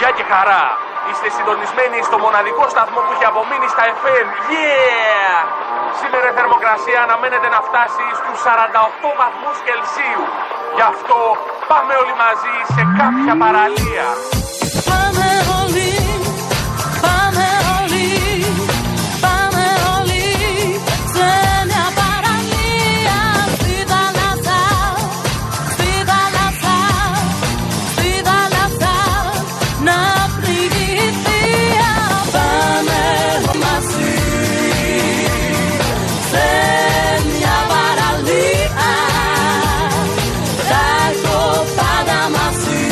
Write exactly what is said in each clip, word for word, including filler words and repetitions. Γεια και χαρά. Είστε συντονισμένοι στο μοναδικό σταθμό που έχει απομείνει στα ΕΦΕΝ. Yeah! Σήμερα η θερμοκρασία αναμένεται να φτάσει στους σαράντα οκτώ βαθμούς Κελσίου. Γι' αυτό πάμε όλοι μαζί σε κάποια παραλία. Πάμε όλοι, πάμε όλοι, πάμε όλοι σε μια παραλία. Στη θάλασσα, στη θάλασσα, στη θάλασσα να πνιγηθεί. Πάμε μαζί σε μια παραλία. Τα έχω πάντα μαζί.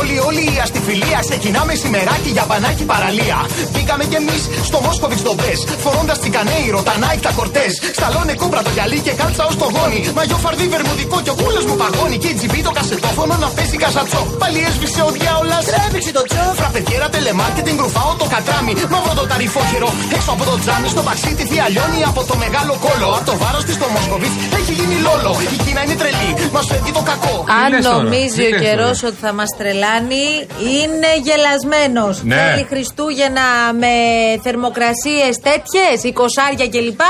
Όλοι, όλοι οι αστιφιλία ξεκινάμε σημεράκι για πανάκι παραλία. Βγήκαμε κι εμείς στο Μόσκοβιτς στον Μπες. Φορώντας τσικανέιρο, τα Nike τα κορτές. Σταλώνε κόμπρα το γυαλί και κάλτσα ως το γόνι. Μαγιό φαρδί βερμουδικό κι ο κούλος μου παγώνει. Και τζιμπί το κασετόφωνο να πέσει καζατσό. Πάλι έσβησε ο διάολας. Τρέβηξε το τσό. Φραπετιέρα τελεμάρκετινγκ ρουφάω το κατράμι. Μαύρο το ταρυφόχερο. Έξω από το τζάμι στο παξί τη θεία λιώνει από το μεγάλο κόλο. Από το βάρος της στο Μόσκοβιτς έχει γίνει λόλο. Η Κίνα είναι τρελή. Μας φεύγει το κακό. Αν νομίζει ο καιρός ότι θα μας τρελά. Είναι γελασμένος. Ναι. Θέλει Χριστούγεννα με θερμοκρασίες τέτοιες, εικοσάρια κλπ.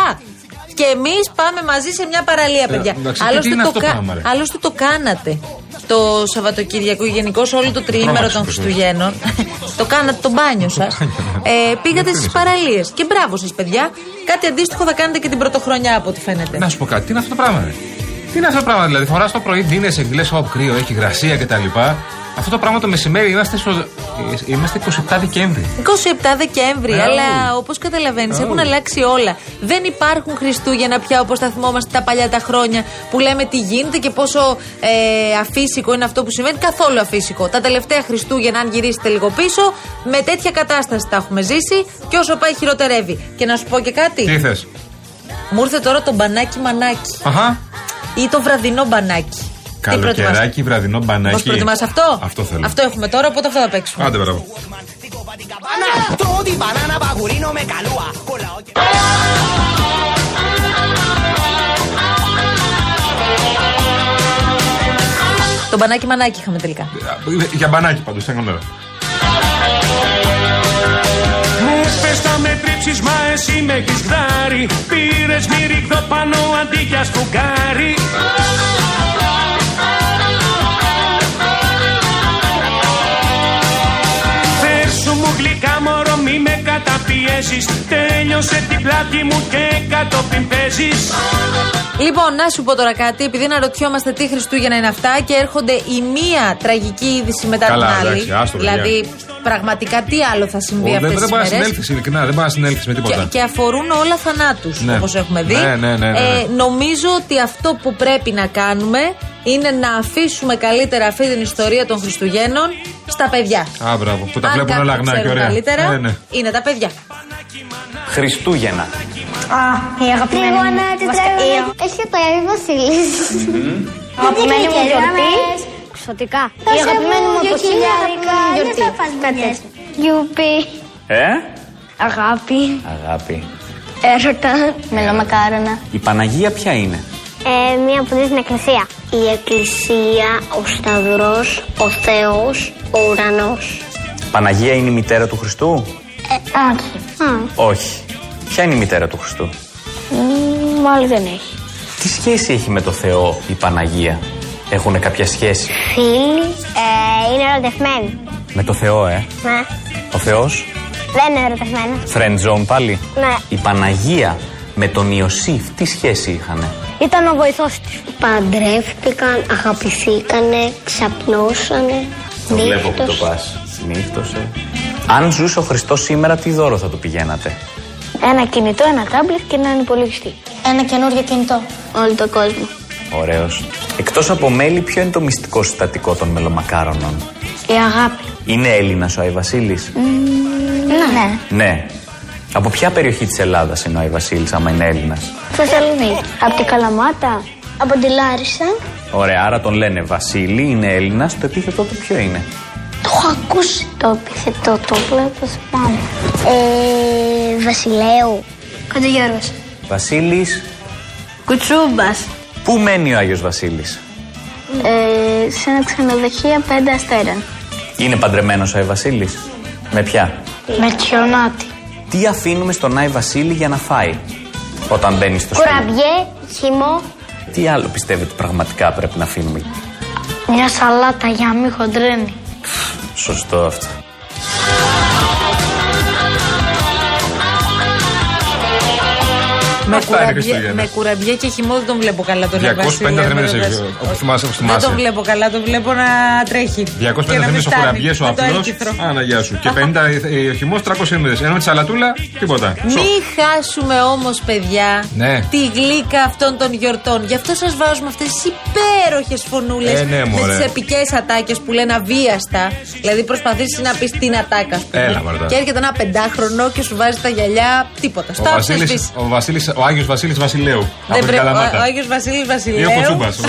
Και εμείς πάμε μαζί σε μια παραλία, παιδιά. Ε, άλλωστε, το κα... πράγμα, άλλωστε το κάνατε το Σαββατοκύριακο, γενικώς όλο το τριήμερο των Χριστουγέννων. Το κάνατε το μπάνιο σας. ε, πήγατε στις παραλίες. Και μπράβο σας, παιδιά. Κάτι αντίστοιχο θα κάνετε και την Πρωτοχρονιά από ό,τι φαίνεται. Να σου πω κάτι, τι είναι αυτό το πράγμα. Τι είναι αυτό το πράγμα, δηλαδή φοράς το πρωί, δίνεις εγκλές από κρύο, έχει υγρασία κτλ. Αυτό το πράγμα το μεσημέρι είμαστε, στο... είμαστε εικοστή εβδόμη Δεκέμβρη. εικοστή εβδόμη Δεκέμβρη, yeah. Αλλά όπως καταλαβαίνεις oh. έχουν αλλάξει όλα. Δεν υπάρχουν Χριστούγεννα πια όπως τα θυμόμαστε τα παλιά τα χρόνια που λέμε τι γίνεται και πόσο ε, αφύσικο είναι αυτό που συμβαίνει. Καθόλου αφύσικο. Τα τελευταία Χριστούγεννα, αν γυρίσετε λίγο πίσω, με τέτοια κατάσταση τα έχουμε ζήσει και όσο πάει χειροτερεύει. Και να σου πω και κάτι. Τι θες? Μου ήρθε τώρα το μπανάκι μανάκι. Αχα. Ή το βραδινό μπανάκι. Καλοκαιράκι, βραδινό μπανάκι. Πώς προτιμάς αυτό? Αυτό θέλω. Αυτό έχουμε τώρα, οπότε αυτό θα παίξουμε. Άντε, μπράβο. Το μπανάκι μανάκι είχαμε τελικά. Για μπανάκι πάντως, θα έκανα. Θα με τρίψεις, μα εσύ με έχεις γδάρει. Πήρες μυριχτό πάνω αντί για σφουγγάρι. Φέρσου μου γλυκά μωρό, μη με καταπιέσεις. Τέλειωσε την πλάτη μου και κατόπιν παίζεις. Λοιπόν, να σου πω τώρα κάτι, επειδή αναρωτιόμαστε τι Χριστούγεννα είναι αυτά και έρχονται η μία τραγική είδηση μετά την άλλη. Δηλαδή, πραγματικά τι άλλο θα συμβεί αυτές τις μέρες. Δεν μπορεί να συνέλθεις, ειλικρινά, δεν μπορεί να συνέλθεις με τίποτα. Και, και αφορούν όλα θανάτους, ναι. όπως έχουμε δει. Ναι, ναι, ναι, ναι, ναι. Ε, νομίζω ότι αυτό που πρέπει να κάνουμε είναι να αφήσουμε καλύτερα αυτή την ιστορία των Χριστουγέννων στα παιδιά. Α, μπράβο, που τα αν βλέπουν όλα αγνά και ωραία. Καλύτερα, ναι, ναι. είναι τα παιδιά. Χριστούγεννα. Α, η αγαπημένη μου. Έχει και το Άγιο Βασίλη. Αγαπημένη μου γιορτή. Ξωτικά. Η αγαπημένη μου γιορτή. Γιουπί. Ε? Αγάπη. Αγάπη. Έρωτα. Μελομακάρονα. Η Παναγία ποια είναι? Ε, μία που δει στην εκκλησία. Η εκκλησία, ο Σταυρός, ο Θεός, ο Ουρανός. Παναγία είναι η μητέρα του Χριστού? Ε, όχι. Α. Όχι. Ποια είναι η μητέρα του Χριστού? Μ, μάλλον δεν έχει. Τι σχέση έχει με το Θεό η Παναγία? Έχουν κάποια σχέση? Φίλοι, ε, είναι ερωτευμένοι. Με το Θεό, ε? Ναι. Ο Θεός? Δεν είναι ερωτευμένοι. Friend zone πάλι? Ναι. Η Παναγία με τον Ιωσήφ τι σχέση είχανε? Ήταν ο βοηθός της. Παντρεύτηκαν, αγαπηθήκανε, ξαπνώσανε. Το βλέπω που το πας. Νύχτωσε. Αν ζούσε ο Χριστός σήμερα, τι δώρο θα του πηγαίνατε? Ένα κινητό, ένα τάμπλετ και έναν υπολογιστή. Ένα καινούριο κινητό. Όλο τον κόσμο. Ωραίος. Εκτός από μέλι, ποιο είναι το μυστικό συστατικό των μελομακάρονων? Η αγάπη. Είναι Έλληνας ο Άι Βασίλης? Mm, ναι. Ναι. Από ποια περιοχή της Ελλάδας είναι ο Αϊβασίλης, άμα είναι Έλληνας? Θεσσαλονίκη. Από την Καλαμάτα. Από την Λάρισα. Ωραία, άρα τον λένε Βασίλη, είναι Έλληνας. Το επίθετό του ποιο είναι? Το έχω ακούσει το επίθετό του, βλέπω πάνω. Ε, Βασιλέου. Καταγιώργος. Βασίλης. Κουτσούμπας. Πού μένει ο Άγιος Βασίλης? Ε, σε ένα ξενοδοχείο πέντε αστέρων. Είναι παντρεμένος ο Άι Βασίλης? Με ποια? Με Χιονάτη. Τι αφήνουμε στον Άι Βασίλη για να φάει όταν μπαίνει στο σπίτι? Κουραμπιέ, χυμό. Τι άλλο πιστεύετε πραγματικά πρέπει να αφήνουμε? Μια σαλάτα για να μην χοντρένει. Σωστό αυτό. Με κουραμπιέ, με κουραμπιέ και χυμό δεν τον βλέπω καλά τον Άι Βασίλη. Δεν τον βλέπω καλά, τον βλέπω να τρέχει. διακόσιες πενήντα θερμίδες ο κουραμπιές ο απλός. Άνα γεια σου. Και πενήντα ο χυμός, τριακόσιες θερμίδες. Ενώ με τη σαλατούλα, τίποτα. Μην χάσουμε όμως, παιδιά, τη γλύκα αυτών των γιορτών. Γι' αυτό σας βάζουμε αυτές τις υπέροχες φωνούλες με τις επικές ατάκες που λένε αβίαστα. Δηλαδή προσπαθείς να πεις την ατάκα, ας πούμε. Και έρχεται ένα πεντάχρονο και σου βάζει τα γυαλιά, τίποτα. Ο Βασίλης. Ο Άγιος Βασίλης Βασιλέου. Δεν πρέπει, ο Άγιος Βασίλης Βασιλέου. Ή ο Κουτσούμπας. Ο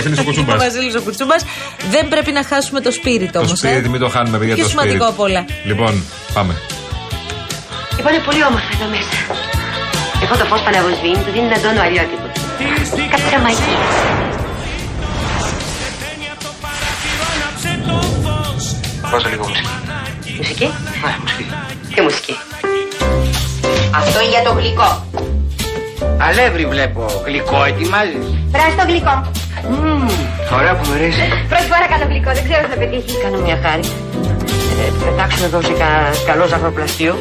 Βασίλης ο Κουτσούμπας. Δεν πρέπει να χάσουμε το σπίριτο όμως. Το σπίριτ, ε? Μην το χάνουμε, παιδιά. Πιο το σημαντικό απ' όλα. Λοιπόν, πάμε. Λοιπόν, είναι πολύ όμορφα εδώ μέσα. Εγώ το φως παναβοσβήνει, του δίνει έναν τόνο αλλιώτικο. Κάτι σαν μαγική. Βάζω λίγο μουσική. Μουσική? Ναι, μουσική. Τι μουσική? Αυτό είναι για το γλυκό. Αλεύρι βλέπω. Γλυκό ετοιμάζεις? Πράσινο γλυκό. Μμμ, ωραία που μυρίζει. Πρώτη φορά κάνω γλυκό, δεν ξέρω αν θα πετύχει. Κάνω μια χάρη. Πετάξουμε εδώ σε καλό ζαχαροπλαστείο.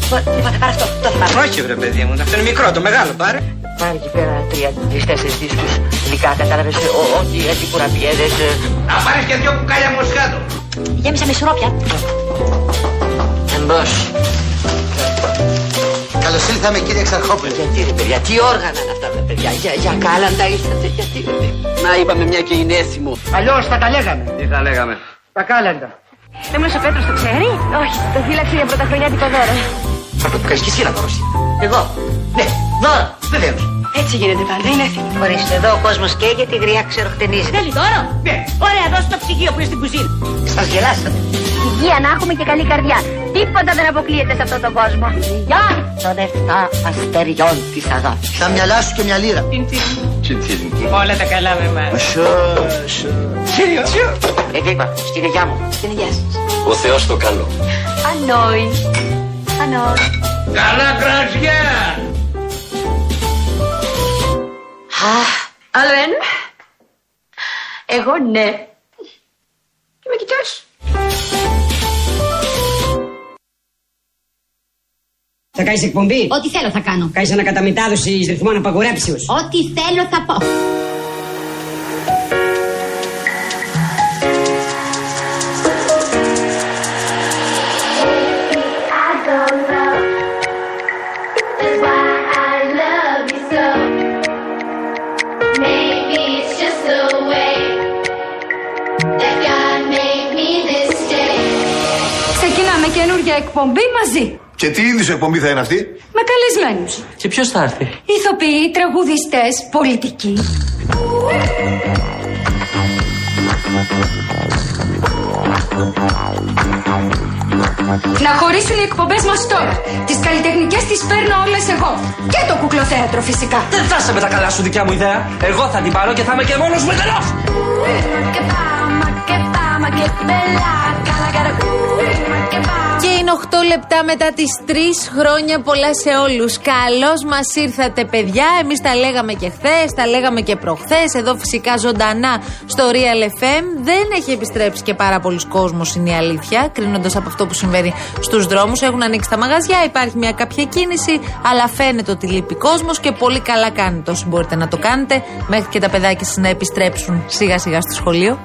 Λοιπόν, θα πάρω αυτό, το θα πάρω. Όχι βρε παιδί μου, αυτό είναι μικρό, το μεγάλο πάρε. Πάρε εκεί πέρα τρία-τέσσερις δίσκους γλυκά, κατάλαβες, όχι έτσι κουραμπιέδες. Να πάρεις και δυο κουκάλια μοσχάτο. Γέμισα με σουρόπια. Εμπρός. Καλώς ήλθαμε κύριε Εξαρχόπουλε. Γιατί ρε παιδιά, τι όργανα είναι αυτά τα παιδιά, για, για κάλαντα ήρθατε, γιατί ρε παιδιά. Να είπαμε μια και είναι έθιμο. Αλλιώς θα τα λέγαμε. Τι θα λέγαμε? Τα κάλαντα. Δεν μου είσαι ο Πέτρος, το ξέρει? Όχι, το φύλαξε για πρωταχρονιάτικο δώρο. Θα το κάνεις και εσύ να το δώσεις? Εγώ? Ναι, δώρο, βεβαίως. Έτσι γίνεται πάντα, είναι έθιμο. Ορίστε, εδώ ο κόσμος καίγεται, η γριά ξεροχτενίζει. Θέλει δώρο? Ναι. Ωραία, δώσε το ψυγείο που είναι στην κουζίνα. Σας γελάσατε. Υγεία να έχουμε και καλή καρδιά. Τίποτα δεν αποκλείεται σε αυτόν τον κόσμο. Γεια! Των εφτά αστεριών της αγάπης. Στα μυαλά σου και μια λίρα. Τσιντσιν. Τσιντσιν. Όλα τα καλά με εμάς. Σιω, σιω. Σιω, σιω. Εγκρίπα, στην υγειά μου. Στην υγειά σας. Ο Θεός το καλό. Ανόη. Ανόη. Καλά κρασιά! Άλλο ένα. Εγώ ναι. Και με κοιτάς. Θα κάνεις εκπομπή? Ό,τι θέλω θα κάνω. Κάνεις ανακαταμετάδοση εις ρυθμό αναπαγορέψεως? Ό,τι θέλω θα πω. Ξεκινάμε καινούργια εκπομπή μαζί. Και τι είδους εκπομπή θα είναι αυτή? Με καλεσμένους. Και ποιος θα έρθει? Ηθοποιοί, τραγουδιστές, πολιτικοί. Να χωρίσουν οι εκπομπές μας τώρα. Τις καλλιτεχνικές τις παίρνω όλες εγώ. Και το κουκλοθέατρο φυσικά. Δεν θα σε με τα καλά σου δικιά μου ιδέα. Εγώ θα την πάρω και θα είμαι και μόνος μου εντελώς. Και πάμε και πάμε και μπελά. Καλά καλά. Και είναι οκτώ λεπτά μετά τις τρεις. Χρόνια πολλά σε όλους. Καλώς μας ήρθατε παιδιά. Εμείς τα λέγαμε και χθες, τα λέγαμε και προχθές. Εδώ φυσικά ζωντανά στο Real εφ εμ. Δεν έχει επιστρέψει και πάρα πολλούς κόσμος, είναι η αλήθεια. Κρίνοντας από αυτό που συμβαίνει στους δρόμους, έχουν ανοίξει τα μαγαζιά, υπάρχει μια κάποια κίνηση, αλλά φαίνεται ότι λείπει κόσμος και πολύ καλά κάνετε όσοι μπορείτε να το κάνετε. Μέχρι και τα παιδάκια σας να επιστρέψουν σιγά σιγά στο σχολείο.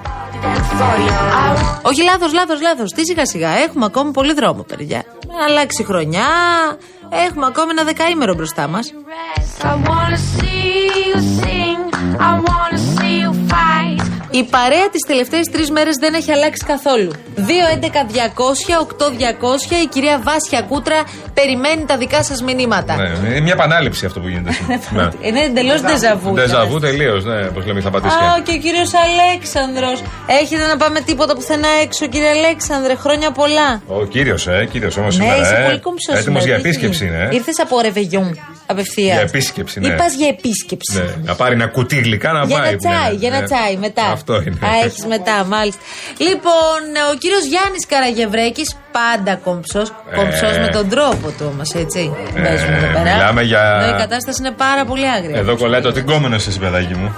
Όχι, λάθος, λάθος, λάθος. Τι σιγά σιγά, έχουμε ακόμη πολύ δρόμο, παιδιά. Αλλάξει χρονιά, έχουμε ακόμη ένα δεκαήμερο μπροστά μας. Η παρέα τις τελευταίες τρεις μέρες δεν έχει αλλάξει καθόλου. δύο έντεκα διακόσια οκτώ διακόσια Η κυρία Βάσια Κούτρα περιμένει τα δικά σας μηνύματα. Ναι, είναι μια επανάληψη αυτό που γίνεται. Ναι, είναι εντελώς ντεζαβού. Ντεζαβού τελείως, ναι, όπως λέμε, θα πατήσει. Α, και ο κύριος Αλέξανδρος. Έχετε να πάμε τίποτα πουθενά έξω, κύριε Αλέξανδρε, χρόνια πολλά. Ο κύριος, ε, κύριος όμως ναι, σήμερα. Είσαι ε, πολύ κομψός. Έτοιμος για επίσκεψη, ναι. Ήρθες από Ρεβεγιόν απευθείας. Για επίσκεψη, ναι. Ή πας για επίσκεψη. Ναι. Να πάρει ένα κουτί γλυκά να για πάει. Ένα τσάι, ναι, για ένα ναι. τσάι μετά. Αυτό είναι. Α, έχεις μετά, μάλιστα. Λοιπόν, ο κύριος Γιάννης Καραγευρέκης, πάντα κομψός. Κομψός ε... με τον τρόπο του όμως, έτσι. Ε... Παίζουμε εδώ πέρα. Μιλάμε για... ναι, η κατάσταση είναι πάρα πολύ άγρια. Εδώ κολλάει το τυγκόμενο εσείς, παιδάκι μου.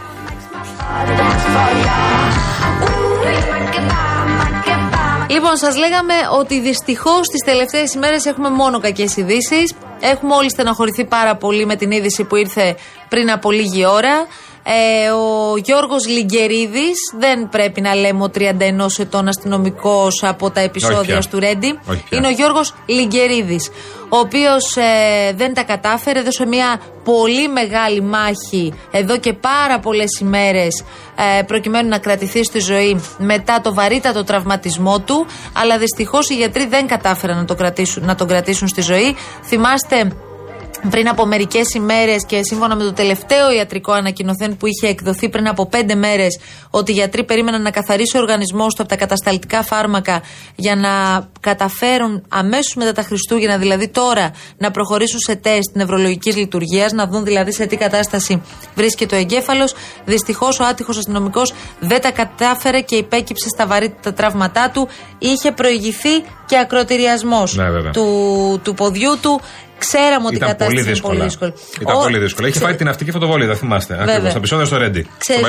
Λοιπόν, σας λέγαμε ότι δυστυχώς τις τελευταίες ημέρες έχουμε μόνο κακές ειδήσεις. Έχουμε όλοι στεναχωρηθεί πάρα πολύ με την είδηση που ήρθε πριν από λίγη ώρα. Ε, ο Γιώργος Λιγκερίδης, δεν πρέπει να λέμε ο τριάντα ενός ετών αστυνομικός από τα επεισόδια του Ρέντι. Είναι ο Γιώργος Λιγκερίδης, ο οποίος ε, δεν τα κατάφερε, έδωσε μια πολύ μεγάλη μάχη εδώ και πάρα πολλές ημέρες ε, προκειμένου να κρατηθεί στη ζωή μετά το βαρύτατο τραυματισμό του, αλλά δυστυχώς οι γιατροί δεν κατάφεραν να, το κρατήσουν, να τον κρατήσουν στη ζωή. Θυμάστε... πριν από μερικές ημέρες και σύμφωνα με το τελευταίο ιατρικό ανακοινωθέν που είχε εκδοθεί πριν από πέντε μέρες, ότι οι γιατροί περίμεναν να καθαρίσει ο οργανισμός του από τα κατασταλτικά φάρμακα για να καταφέρουν αμέσως μετά τα Χριστούγεννα, δηλαδή τώρα, να προχωρήσουν σε τεστ νευρολογικής λειτουργίας, να δουν δηλαδή σε τι κατάσταση βρίσκεται ο εγκέφαλος. Δυστυχώς ο άτυχος αστυνομικός δεν τα κατάφερε και υπέκυψε στα βαρύτατα τραύματά του. Είχε προηγηθεί και ακροτηριασμός ναι, του, του ποδιού του. Ξέραμε ότι η κατάσταση πολύ δύσκολα. Πολύ δύσκολη. Ήταν Ο... πολύ δύσκολα. Είχε Ξε... φάει την ναυτική φωτοβολίδα, θυμάστε. Ακριβώς. Στα επεισόδια στο Ρέντι. Ξέρετε,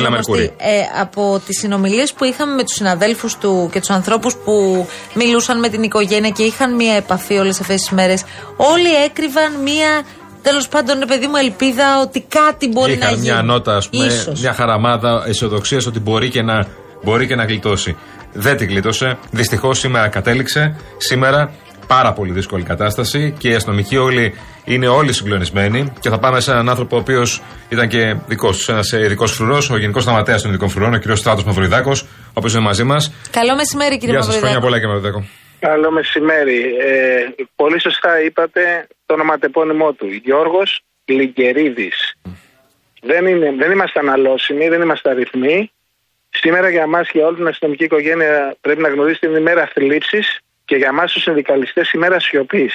ε, από τις συνομιλίες που είχαμε με τους συναδέλφους του και τους ανθρώπους που μιλούσαν με την οικογένεια και είχαν μία επαφή όλες αυτές τις μέρες, όλοι έκρυβαν μία. Τέλος πάντων, ρε παιδί μου, ελπίδα ότι κάτι μπορεί είχαν να γίνει. Είχαν μια νότα, ας πούμε, ίσως. Μια χαραμάδα αισιοδοξίας ότι μπορεί και να, μπορεί και να γλιτώσει. Δεν την γλίτωσε. Δυστυχώς σήμερα κατέληξε. Σήμερα. Πάρα πολύ δύσκολη κατάσταση και οι αστυνομικοί όλοι είναι όλοι συγκλονισμένοι. Και θα πάμε σε έναν άνθρωπο ο οποίος ήταν και δικός τους, ένας ειδικός φρουρός, ο Γενικός Γραμματέας των Ειδικών Φρουρών, ο κ. Στράτος Μαυροϊδάκος, ο οποίος είναι μαζί μας. Καλό μεσημέρι, κύριε Μαυροϊδάκο. Γεια σας, χρόνια πολλά, κύριε Μαυροϊδάκο. Καλό μεσημέρι. Ε, πολύ σωστά είπατε το ονοματεπώνυμό του. Γιώργος Λιγκερίδης. Mm. Δεν, είναι, δεν ήμασταν αλώσιμοι, δεν ήμασταν αριθμοί. Σήμερα για μας και όλη την αστυνομική οικογένεια πρέπει να γνωρίσετε την ημέρα θλίψης. Και για εμάς τους συνδικαλιστές ημέρα σιωπής.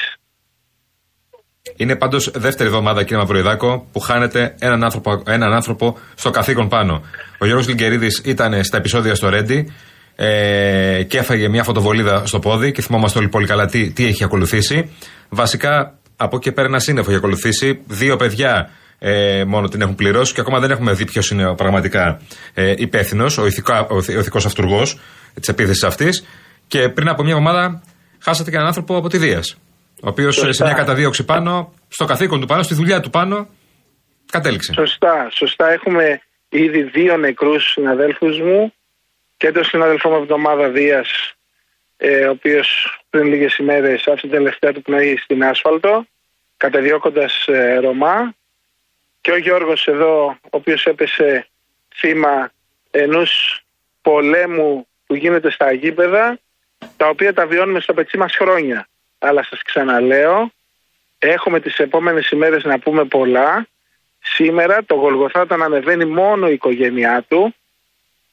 Είναι πάντως δεύτερη εβδομάδα, κύριε Μαυροϊδάκο, που χάνεται έναν άνθρωπο, έναν άνθρωπο στο καθήκον πάνω. Ο Γιώργος Λιγκερίδης ήταν στα επεισόδια στο Ρέντι ε, και έφαγε μια φωτοβολίδα στο πόδι και θυμόμαστε όλοι πολύ καλά τι, τι έχει ακολουθήσει. Βασικά από εκεί πέρα ένα σύννεφο έχει ακολουθήσει. Δύο παιδιά ε, μόνο την έχουν πληρώσει και ακόμα δεν έχουμε δει ποιος είναι ο πραγματικά ε, υπεύθυνος, ο, ο, ο ηθικός αυτουργός της επίθεσης αυτής. Και πριν από μια εβδομάδα χάσατε και έναν άνθρωπο από τη Δίας, ο οποίος σε μια καταδίωξη πάνω, στο καθήκον του πάνω, στη δουλειά του πάνω, κατέληξε. Σωστά, σωστά. Έχουμε ήδη δύο νεκρούς συναδέλφους μου και τον συναδελφό μου από την ομάδα Δίας, ε, ο οποίος πριν λίγες ημέρες άφησε την τελευταία του πνοή στην άσφαλτο, καταδιώκοντας ε, Ρωμά, και ο Γιώργος εδώ, ο οποίος έπεσε θύμα ενός πολέμου που γίνεται στα γήπεδα, τα οποία τα βιώνουμε στα πετσί μας χρόνια. Αλλά σας ξαναλέω, έχουμε τις επόμενες ημέρες να πούμε πολλά. Σήμερα το Γολγοθά τον ανεβαίνει μόνο η οικογένειά του.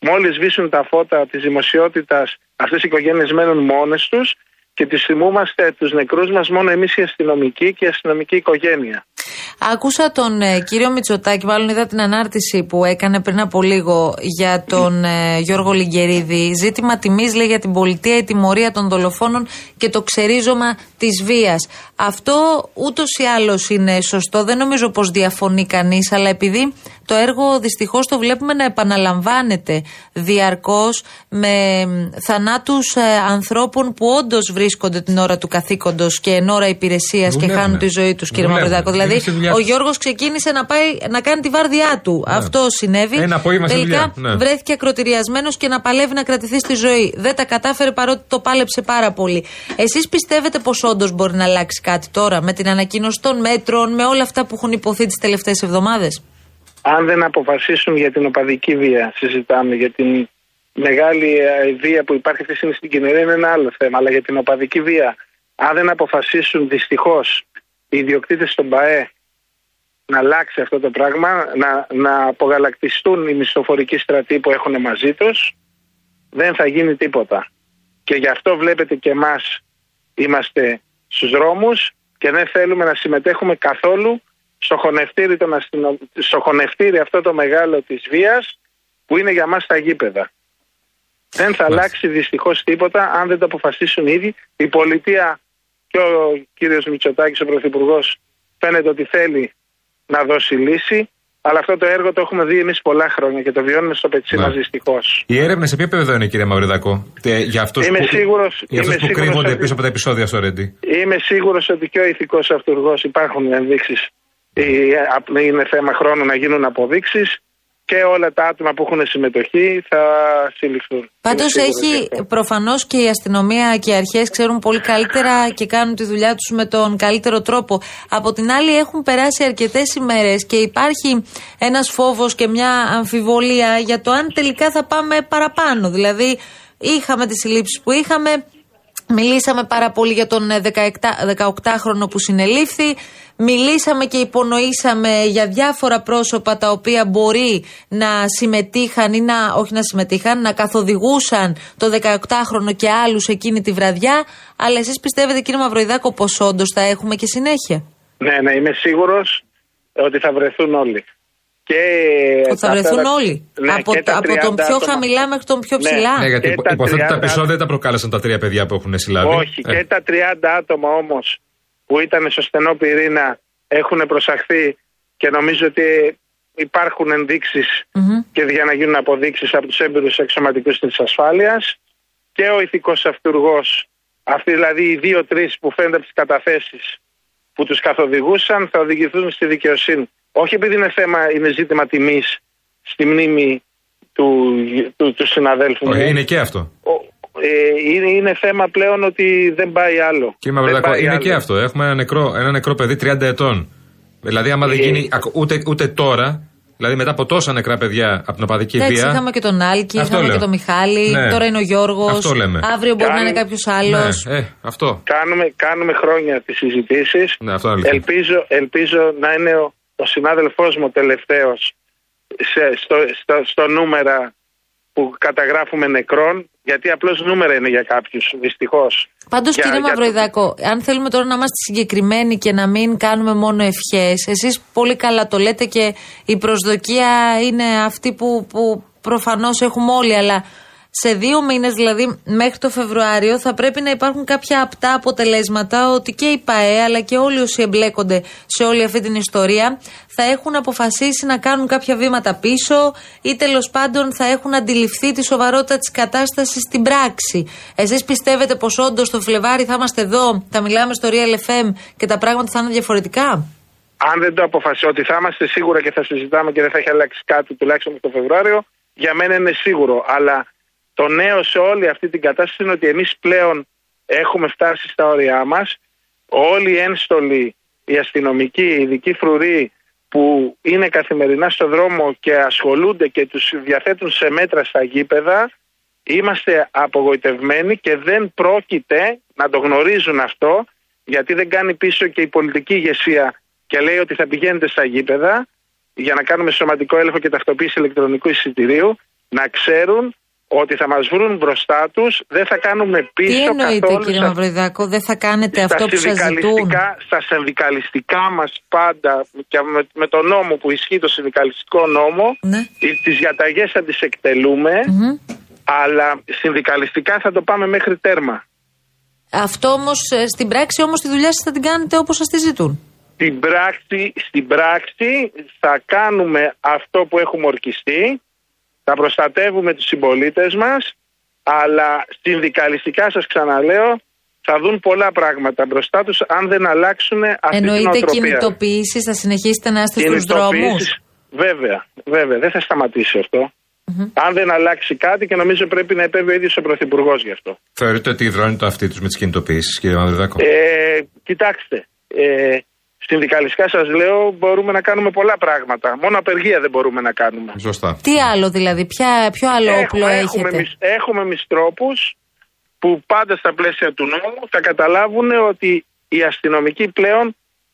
Μόλις σβήσουν τα φώτα της δημοσιότητας, αυτές οι οικογένειες μένουν μόνες τους και τις θυμούμαστε τους νεκρούς μας μόνο εμείς οι αστυνομικοί και η αστυνομική οικογένεια. Άκουσα τον ε, κύριο Μητσοτάκη, μάλλον είδα την ανάρτηση που έκανε πριν από λίγο για τον ε, Γιώργο Λιγκερίδη. Ζήτημα τιμής, λέει, για την πολιτεία, η τιμωρία των δολοφόνων και το ξερίζωμα της βίας. Αυτό ούτως ή άλλως είναι σωστό, δεν νομίζω πως διαφωνεί κανείς, αλλά επειδή το έργο δυστυχώς το βλέπουμε να επαναλαμβάνεται διαρκώς με θανάτους ε, ανθρώπων που όντως βρίσκονται την ώρα του καθήκοντος και εν ώρα υπηρεσίας και χάνουν τη ζωή τους, κύριε Μαυροϊδάκο. Δηλαδή, ο Γιώργος ξεκίνησε να, πάει, να κάνει τη βάρδιά του. Ναι. Αυτό συνέβη. Ένα απόγευμα στη δουλειά. Ναι. Βρέθηκε ακροτηριασμένος και να παλεύει να κρατηθεί στη ζωή. Δεν τα κατάφερε παρότι το πάλεψε πάρα πολύ. Εσείς πιστεύετε πως όντως μπορεί να αλλάξει κάτι τώρα με την ανακοίνωση των μέτρων, με όλα αυτά που έχουν υποθεί τις τελευταίες εβδομάδες? Αν δεν αποφασίσουν για την οπαδική βία, συζητάμε για την μεγάλη βία που υπάρχει αυτή τη στιγμή στην κοινωνία είναι ένα άλλο θέμα. Αλλά για την οπαδική βία, αν δεν αποφασίσουν δυστυχώς οι ιδιοκτήτες των ΠΑΕ να αλλάξει αυτό το πράγμα, να, να απογαλακτιστούν οι μισθοφορικοί στρατοί που έχουν μαζί τους, δεν θα γίνει τίποτα. Και γι' αυτό βλέπετε και εμάς είμαστε στους δρόμους και δεν θέλουμε να συμμετέχουμε καθόλου στο χωνευτήρι, τον αστυνο... στο χωνευτήρι αυτό το μεγάλο της βίας που είναι για μας τα γήπεδα. Δεν θα αλλάξει δυστυχώς τίποτα αν δεν το αποφασίσουν ήδη. Η πολιτεία και ο κύριος Μητσοτάκης, ο Πρωθυπουργός, φαίνεται ότι θέλει να δώσει λύση. Αλλά αυτό το έργο το έχουμε δει εμείς πολλά χρόνια και το βιώνουμε στο πετσί μας δυστυχώς. Οι έρευνες σε ποιο επίπεδο είναι, κύριε Μαυροϊδάκο, για αυτούς είμαι που, σίγουρος, για αυτούς είμαι που κρύβονται ότι... πίσω από τα επεισόδια στο Ρέντι? Είμαι σίγουρος ότι και ο ηθικός αυτούργος υπάρχουν ενδείξεις. Είναι θέμα χρόνου να γίνουν αποδείξεις και όλα τα άτομα που έχουν συμμετοχή θα συλληφθούν. Πάντως έχει προφανώς και η αστυνομία και οι αρχές ξέρουν πολύ καλύτερα και κάνουν τη δουλειά τους με τον καλύτερο τρόπο. Από την άλλη έχουν περάσει αρκετές ημέρες και υπάρχει ένας φόβος και μια αμφιβολία για το αν τελικά θα πάμε παραπάνω. Δηλαδή είχαμε τις συλλήψεις που είχαμε, μιλήσαμε πάρα πολύ για τον δεκαοκτάχρονο που συνελήφθη, μιλήσαμε και υπονοήσαμε για διάφορα πρόσωπα τα οποία μπορεί να συμμετείχαν ή να, όχι να συμμετείχαν, να καθοδηγούσαν το δεκαοκτάχρονο και άλλους εκείνη τη βραδιά. Αλλά εσείς πιστεύετε, κύριε Μαυροϊδάκο, πως όντως θα έχουμε και συνέχεια? Ναι, ναι, είμαι σίγουρος ότι θα βρεθούν όλοι. Και ότι θα βρεθούν τα... όλοι. Ναι, από το, από τον πιο άτομα... χαμηλά μέχρι τον πιο ψηλά. Ναι, ναι, γιατί υποθέτω ότι τα τριάντα... επεισόδια δεν τα προκάλεσαν τα τρία παιδιά που έχουν συλλάβει. Όχι, ε. και τα τριάντα άτομα όμως που ήταν στο στενό πυρήνα έχουν προσαχθεί και νομίζω ότι υπάρχουν ενδείξεις mm-hmm. και για να γίνουν αποδείξεις από τους έμπειρους αξιωματικούς της ασφάλειας και ο ηθικός αυτούργος, αυτοί δηλαδή οι δύο-τρεις που φαίνονται από τις καταθέσεις που τους καθοδηγούσαν, θα οδηγηθούν στη δικαιοσύνη. Όχι επειδή είναι θέμα, είναι ζήτημα τιμής στη μνήμη του, του, του συναδέλφου. Όχι, είναι και αυτό. Ο, Είναι, είναι θέμα πλέον ότι δεν πάει άλλο. Κύριε Μαυροϊδάκο, είναι άλλο. Και αυτό. Έχουμε ένα νεκρό, ένα νεκρό παιδί τριάντα ετών. Δηλαδή, άμα ε... δεν γίνει ούτε, ούτε τώρα, δηλαδή μετά από τόσα νεκρά παιδιά από την οπαδική βία. Έτσι, είχαμε και τον Άλκη, αυτό είχαμε λέω. Και τον Μιχάλη, ναι. Τώρα είναι ο Γιώργος. Αυτό λέμε. Αύριο μπορεί Κάν... να είναι κάποιος άλλος. Ναι. Ε, αυτό. Κάνουμε, κάνουμε χρόνια τις συζητήσεις. Ναι, ελπίζω, ελπίζω να είναι ο, ο συνάδελφός μου τελευταίος στο, στο, στο νούμερα που καταγράφουμε νεκρών. Γιατί απλώς νούμερα είναι για κάποιους, δυστυχώς. Πάντως, για, κύριε για... Μαυροϊδάκο, αν θέλουμε τώρα να είμαστε συγκεκριμένοι και να μην κάνουμε μόνο ευχές, εσείς πολύ καλά το λέτε και η προσδοκία είναι αυτή που, που προφανώς έχουμε όλοι, αλλά σε δύο μήνες, δηλαδή μέχρι το Φεβρουάριο, θα πρέπει να υπάρχουν κάποια απτά αποτελέσματα ότι και η ΠΑΕ αλλά και όλοι όσοι εμπλέκονται σε όλη αυτή την ιστορία θα έχουν αποφασίσει να κάνουν κάποια βήματα πίσω ή τέλος πάντων θα έχουν αντιληφθεί τη σοβαρότητα της κατάστασης στην πράξη. Εσείς πιστεύετε πως όντως το Φλεβάρι θα είμαστε εδώ, θα μιλάμε στο Real εφ εμ και τα πράγματα θα είναι διαφορετικά? Αν δεν το αποφασίσω ότι θα είμαστε σίγουρα και θα συζητάμε και δεν θα έχει αλλάξει κάτι τουλάχιστον το Φεβρουάριο, για μένα είναι σίγουρο. Αλλά το νέο σε όλη αυτή την κατάσταση είναι ότι εμείς πλέον έχουμε φτάσει στα όρια μας. Όλοι οι ένστολοι, οι αστυνομικοί, οι ειδικοί φρουροί που είναι καθημερινά στο δρόμο και ασχολούνται και τους διαθέτουν σε μέτρα στα γήπεδα, είμαστε απογοητευμένοι και δεν πρόκειται να το γνωρίζουν αυτό, γιατί δεν κάνει πίσω και η πολιτική ηγεσία και λέει ότι θα πηγαίνετε στα γήπεδα για να κάνουμε σωματικό έλεγχο και ταυτοποίηση ηλεκτρονικού εισιτηρίου, να ξέρουν ότι θα μας βρουν μπροστά τους, δεν θα κάνουμε πίσω. Τι εννοείτε, καθόλου, κύριε στα... Μαυροϊδάκο, δεν θα κάνετε αυτό που σας ζητούν? Στα συνδικαλιστικά μας πάντα, και με, με τον νόμο που ισχύει, το συνδικαλιστικό νόμο, ναι. Τις διαταγές θα τις εκτελούμε, mm-hmm. αλλά συνδικαλιστικά θα το πάμε μέχρι τέρμα. Αυτό όμως, στην πράξη όμως τη δουλειά σας θα την κάνετε όπως σας τη ζητούν? Στην πράξη, στην πράξη θα κάνουμε αυτό που έχουμε ορκιστεί. Θα προστατεύουμε τους συμπολίτες μας, αλλά συνδικαλιστικά σας ξαναλέω, θα δουν πολλά πράγματα μπροστά τους αν δεν αλλάξουν αυτή Εννοείται την οτροπία. Εννοείται κινητοποιήσεις, θα συνεχίσετε να είστε στους δρόμους? Βέβαια, βέβαια, δεν θα σταματήσει αυτό. Mm-hmm. Αν δεν αλλάξει κάτι, και νομίζω πρέπει να επέμβει ο ίδιος ο Πρωθυπουργός γι' αυτό. Θεωρείτε ότι υδρώνει το αυτί τους με τις κινητοποιήσεις, κύριε Μαυροϊδάκο? Ε, κοιτάξτε, ε, συνδικαλιστικά σας λέω, μπορούμε να κάνουμε πολλά πράγματα. Μόνο απεργία δεν μπορούμε να κάνουμε. Σωστά. Τι άλλο δηλαδή, ποια, ποιο άλλο έχουμε, όπλο έχετε? Έχουμε, έχουμε μισθρόπους που πάντα στα πλαίσια του νόμου θα καταλάβουν ότι οι αστυνομικοί πλέον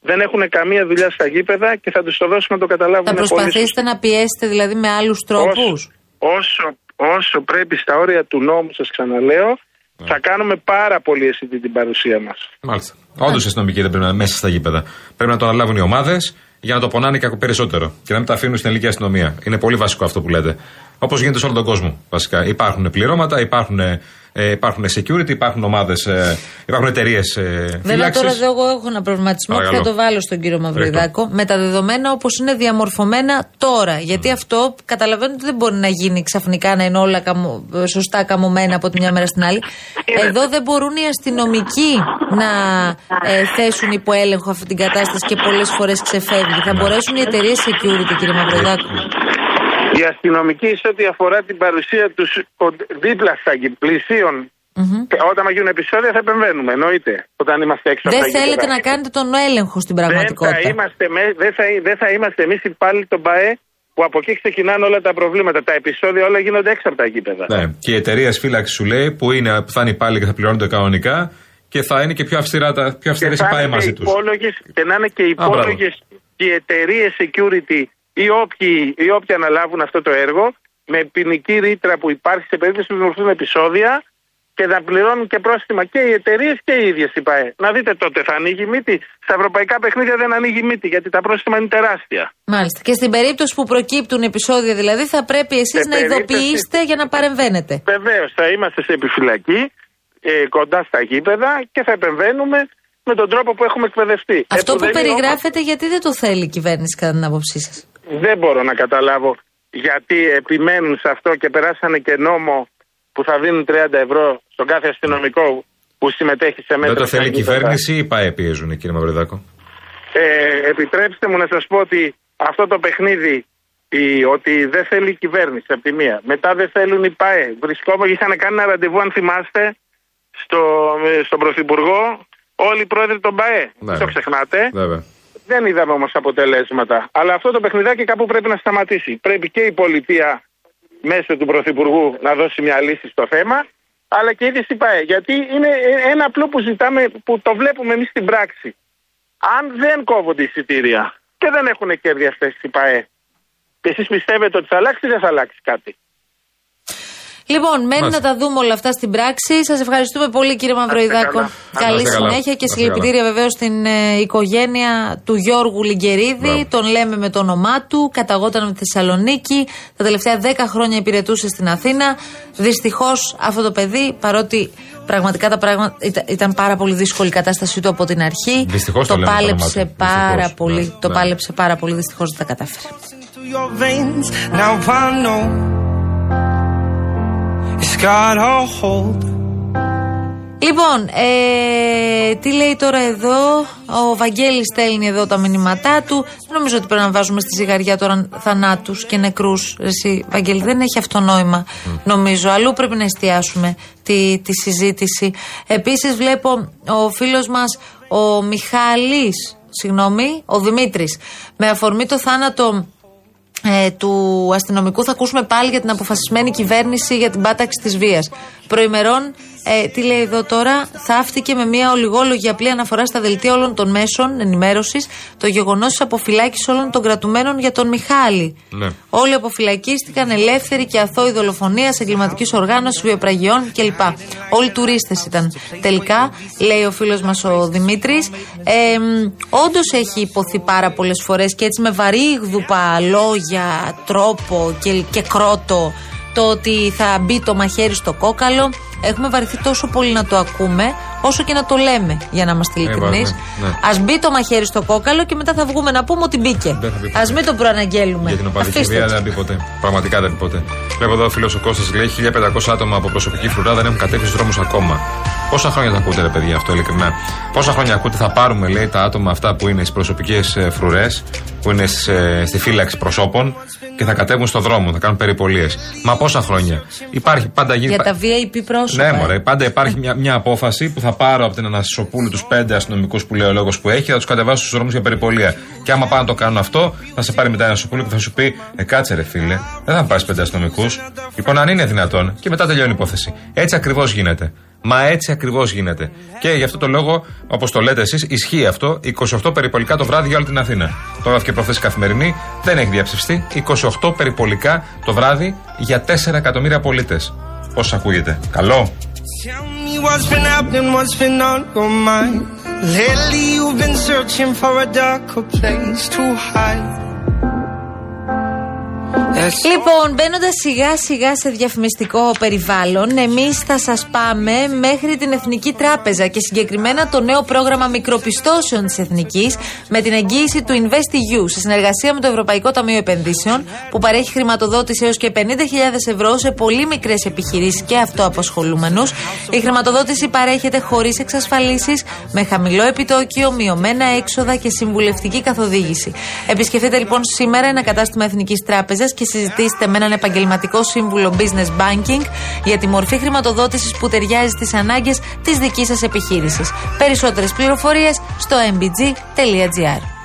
δεν έχουν καμία δουλειά στα γήπεδα και θα τους το δώσουμε να το καταλάβουν. Θα προσπαθήσετε πολύ... να πιέσετε δηλαδή με άλλους τρόπους? Όσο, όσο, όσο πρέπει στα όρια του νόμου, σας ξαναλέω. Θα κάνουμε πάρα πολύ αισθητή την παρουσία μας. Μάλιστα. Όντως οι αστυνομικοί δεν πρέπει να είναι μέσα στα γήπεδα. Πρέπει να το αναλάβουν οι ομάδες για να το πονάνε και περισσότερο. Και να μην τα αφήνουν στην ελληνική αστυνομία. Είναι πολύ βασικό αυτό που λέτε. Όπως γίνεται σε όλο τον κόσμο. Βασικά. Υπάρχουν πληρώματα, υπάρχουν, ε, υπάρχουν security, υπάρχουν ομάδες, ε, υπάρχουν εταιρείες. Ε, Βέβαια τώρα δε εγώ έχω ένα προβληματισμό που θα το βάλω στον κύριο Μαυροϊδάκο. Με τα δεδομένα όπως είναι διαμορφωμένα τώρα. Γιατί mm. αυτό καταλαβαίνω ότι δεν μπορεί να γίνει ξαφνικά να είναι όλα καμω, σωστά καμωμένα από τη μια μέρα στην άλλη. Εδώ δεν μπορούν οι αστυνομικοί να ε, θέσουν υπό έλεγχο αυτή την κατάσταση και πολλές φορές ξεφεύγει. Mm. Θα μπορέσουν οι εταιρείες security, κύριε Μαυροϊδάκο? Οι αστυνομικοί σε ό,τι αφορά την παρουσία τους δίπλα στα πλησίων, mm-hmm. όταν γίνουν επεισόδια θα επεμβαίνουμε, εννοείται. Όταν είμαστε έξω από τα γήπεδα. Δεν θέλετε να κάνετε τον έλεγχο στην πραγματικότητα. Δεν θα είμαστε, δεν θα, δεν θα είμαστε εμείς υπάλληλοι των ΠΑΕ που από εκεί ξεκινάνε όλα τα προβλήματα. Τα επεισόδια όλα γίνονται έξω από τα γήπεδα. Ναι. Και η εταιρεία φύλαξη σου λέει που, είναι, που θα είναι υπάλληλοι και θα πληρώνονται κανονικά και θα είναι και πιο αυστηρά τα πιο αυστηρές οι ΠΑΕ μαζί τους. Και να είναι και υπόλογες οι εταιρείες security. Ή όποιοι, ή όποιοι αναλάβουν αυτό το έργο με ποινική ρήτρα που υπάρχει σε περίπτωση που δημιουργούν επεισόδια και θα πληρώνουν και πρόστιμα και οι εταιρείες και οι ίδιες οι ΠΑΕ. Να δείτε τότε, θα ανοίγει μύτη. Στα ευρωπαϊκά παιχνίδια δεν ανοίγει μύτη γιατί τα πρόστιμα είναι τεράστια. Μάλιστα. Και στην περίπτωση που προκύπτουν επεισόδια, δηλαδή, θα πρέπει εσείς να ειδοποιήσετε σε... για να παρεμβαίνετε. Βεβαίως, θα είμαστε σε επιφυλακή, ε, κοντά στα γήπεδα και θα επεμβαίνουμε με τον τρόπο που έχουμε εκπαιδευτεί. Αυτό ε, που, που περιγράφετε, όμως... γιατί δεν το θέλει η κυβέρνηση, κατά την άποψή σας? Δεν μπορώ να καταλάβω γιατί επιμένουν σε αυτό και περάσανε και νόμο που θα δίνουν τριάντα ευρώ στον κάθε αστυνομικό που συμμετέχει σε μέτρα. Δεν το θέλει η κυβέρνηση ή οι ΠΑΕ πιέζουν, κύριε Μαυροϊδάκο? Ε, επιτρέψτε μου να σας πω ότι αυτό το παιχνίδι, η, ότι δεν θέλει η κυβέρνηση από τη μία. Μετά δεν θέλουν οι ΠΑΕ. Βρισκόμουν και είχαν κάνει ένα ραντεβού, αν θυμάστε, στο, στον Πρωθυπουργό, όλοι οι πρόεδροι των ΠΑΕ. Δεν το ξεχνάτε. Βέβαια. Δεν είδαμε όμως αποτελέσματα. Αλλά αυτό το παιχνιδάκι κάπου πρέπει να σταματήσει. Πρέπει και η πολιτεία μέσω του Πρωθυπουργού να δώσει μια λύση στο θέμα, αλλά και ήδη στην ΠΑΕ. Γιατί είναι ένα απλό που ζητάμε, που το βλέπουμε εμείς στην πράξη. Αν δεν κόβονται εισιτήρια και δεν έχουν κέρδη αυτές οι ΠΑΕ, και εσείς πιστεύετε ότι θα αλλάξει, δεν θα αλλάξει κάτι. Λοιπόν, μένει να τα δούμε όλα αυτά στην πράξη. Σας ευχαριστούμε πολύ, κύριε Μαυροϊδάκο. Άστε καλά. Καλή Άστε συνέχεια καλά. Και συλληπιτήρια βεβαίως στην ε, οικογένεια του Γιώργου Λιγκερίδη. Μπράβο. Τον λέμε με το όνομά του. Καταγόταν από τη Θεσσαλονίκη. Τα τελευταία δέκα χρόνια υπηρετούσε στην Αθήνα. Δυστυχώς αυτό το παιδί, παρότι πραγματικά τα πράγματα ήταν, ήταν πάρα πολύ δύσκολη η κατάστασή του από την αρχή. Δυστυχώς το, το πάλεψε πάρα δυστυχώς. πολύ. Ναι. Το ναι. πάλεψε πάρα πολύ. Δυστυχώς δεν τα κατάφερε. Λοιπόν, ε, τι λέει τώρα εδώ? Ο Βαγγέλης στέλνει εδώ τα μηνύματά του. Δεν νομίζω ότι πρέπει να βάζουμε στη ζυγαριά τώρα θανάτους και νεκρούς. Εσύ, Βαγγέλη, δεν έχει αυτό νόημα, mm. νομίζω. Αλλού πρέπει να εστιάσουμε τη, τη συζήτηση. Επίσης, βλέπω ο φίλος μας, ο Μιχάλης, συγγνώμη, ο Δημήτρης, με αφορμή το θάνατο Ε, του αστυνομικού, θα ακούσουμε πάλι για την αποφασισμένη κυβέρνηση για την πάταξη της βίας. Προημερών, ε, τι λέει εδώ τώρα, θαύτηκε με μια ολιγόλογη απλή αναφορά στα δελτία όλων των μέσων ενημέρωσης το γεγονός της αποφυλάκησης όλων των κρατουμένων για τον Μιχάλη. Ναι. Όλοι αποφυλακίστηκαν ελεύθεροι και αθώοι δολοφονίας, εγκληματικής οργάνωσης, βιοπραγιών κλπ. Όλοι τουρίστες ήταν. Τελικά, λέει ο φίλος μας ο Δημήτρης, ε, όντως έχει υποθεί πάρα πολλές φορές και έτσι με βαρύγδουπα λόγια, τρόπο και, και κρότο. Το ότι θα μπει το μαχαίρι στο κόκαλο, έχουμε βαρεθεί τόσο πολύ να το ακούμε, όσο και να το λέμε, για να είμαστε ειλικρινείς. Ε, ναι. Ας μπει το μαχαίρι στο κόκαλο και μετά θα βγούμε να πούμε ότι μπήκε. Ας μην το προαναγγέλουμε. Για την οπαδική βία δεν μπει ποτέ. Πραγματικά δεν μπει ποτέ. Βλέπω εδώ ο φίλος ο Κώστας λέει: χίλια πεντακόσια άτομα από προσωπική φρουρά δεν έχουν κατέβει στους δρόμους ακόμα. Πόσα χρόνια θα ακούτε, ρε παιδιά, αυτό ειλικρινά? Πόσα χρόνια ακούτε, θα πάρουμε, λέει, τα άτομα αυτά που είναι στις προσωπικές φρουρές, που είναι στις, ε, στη φύλαξη προσώπων και θα κατέβουν στον δρόμο, θα κάνουν περιπολίες. Μα πόσα χρόνια? Υπάρχει, πάντα γίνεται. Για τα βι άι πι πρόσωπα. Ναι, μωρέ, πάντα υπάρχει μια, μια απόφαση που θα άμα πάρω από την Ανασοπούλη τους πέντε αστυνομικούς που λέει ο λόγος που έχει, θα τους κατεβάσω στους δρόμους για περιπολία. Και άμα πάω να το κάνω αυτό, θα σε πάρει μετά η Ανασοπούλη που θα σου πει: Ε, κάτσε ρε φίλε, δεν θα πάρεις πέντε αστυνομικούς. Λοιπόν, αν είναι δυνατόν, και μετά τελειώνει η υπόθεση. Έτσι ακριβώς γίνεται. Μα έτσι ακριβώς γίνεται. Και γι' αυτό το λόγο, όπως το λέτε εσείς, ισχύει αυτό. είκοσι οκτώ περιπολικά το βράδυ για όλη την Αθήνα. Το έγραφε και προχθές η Καθημερινή, δεν έχει διαψευστεί. είκοσι οκτώ περιπολικά το βράδυ για τέσσερα εκατομμύρια πολίτες. Πώς ακούγεται? Καλό. Λοιπόν, μπαίνοντας σιγά σιγά σε διαφημιστικό περιβάλλον, εμείς θα σας πάμε μέχρι την Εθνική Τράπεζα και συγκεκριμένα το νέο πρόγραμμα μικροπιστώσεων της Εθνικής με την εγγύηση του InvestEU σε συνεργασία με το Ευρωπαϊκό Ταμείο Επενδύσεων, που παρέχει χρηματοδότηση έως και πενήντα χιλιάδες ευρώ σε πολύ μικρές επιχειρήσεις και αυτοαπασχολούμενους. Η χρηματοδότηση παρέχεται χωρίς εξασφαλίσεις, με χαμηλό επιτόκιο, μειωμένα έξοδα και συμβουλευτική καθοδήγηση. Επισκεφτείτε λοιπόν σήμερα ένα κατάστημα Εθνικής Τράπεζας και συζητήστε με έναν επαγγελματικό σύμβουλο business banking για τη μορφή χρηματοδότησης που ταιριάζει στις ανάγκες της δικής σας επιχείρησης. Περισσότερες πληροφορίες στο m b g τελεία g r.